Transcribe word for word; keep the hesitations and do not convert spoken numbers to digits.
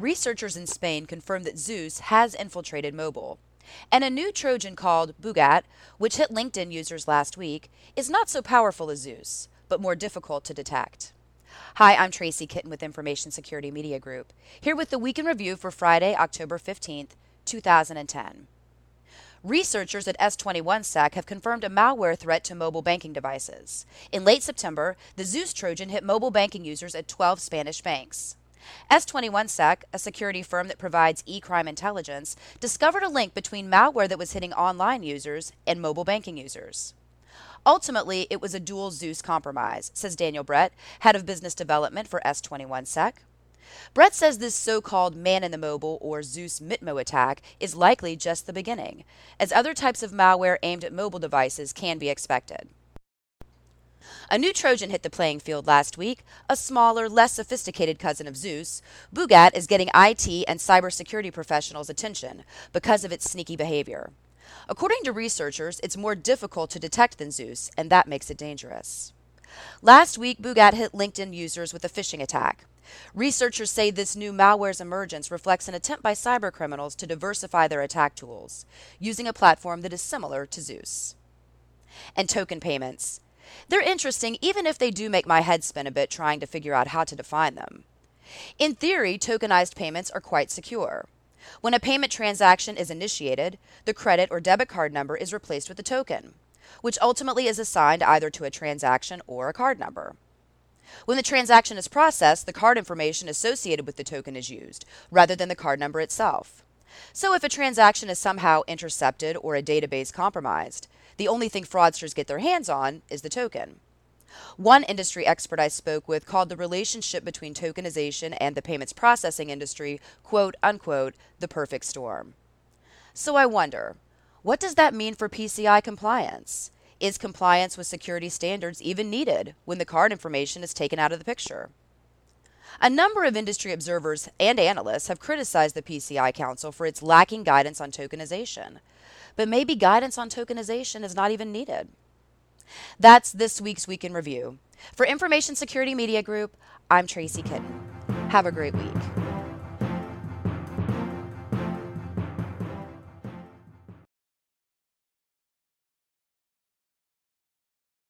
Researchers in Spain confirmed that Zeus has infiltrated mobile. And a new Trojan called Bugat, which hit LinkedIn users last week, is not so powerful as Zeus, but more difficult to detect. Hi, I'm Tracy Kitten with Information Security Media Group, here with the Week in Review for Friday, October fifteenth, two thousand ten. Researchers at S twenty-one sec have confirmed a malware threat to mobile banking devices. In late September, the Zeus Trojan hit mobile banking users at twelve Spanish banks. S twenty-one sec, a security firm that provides e-crime intelligence, discovered a link between malware that was hitting online users and mobile banking users. Ultimately, it was a dual Zeus compromise, says Daniel Brett, head of business development for S twenty-one sec. Brett says this so-called man-in-the-mobile or Zeus MITMO attack is likely just the beginning, as other types of malware aimed at mobile devices can be expected. A new Trojan hit the playing field last week, a smaller, less sophisticated cousin of Zeus. Bugat is getting I T and cybersecurity professionals' attention because of its sneaky behavior. According to researchers, it's more difficult to detect than Zeus, and that makes it dangerous. Last week, Bugat hit LinkedIn users with a phishing attack. Researchers say this new malware's emergence reflects an attempt by cybercriminals to diversify their attack tools, using a platform that is similar to Zeus. And token payments. They're interesting even if they do make my head spin a bit trying to figure out how to define them. In theory, tokenized payments are quite secure. When a payment transaction is initiated, the credit or debit card number is replaced with a token, which ultimately is assigned either to a transaction or a card number. When the transaction is processed, the card information associated with the token is used, rather than the card number itself. So if a transaction is somehow intercepted or a database compromised, the only thing fraudsters get their hands on is the token. One industry expert I spoke with called the relationship between tokenization and the payments processing industry, quote unquote, the perfect storm. So I wonder, what does that mean for P C I compliance? Is compliance with security standards even needed when the card information is taken out of the picture? A number of industry observers and analysts have criticized the P C I Council for its lacking guidance on tokenization. But maybe guidance on tokenization is not even needed. That's this week's Week in Review. For Information Security Media Group, I'm Tracy Kitten. Have a great week.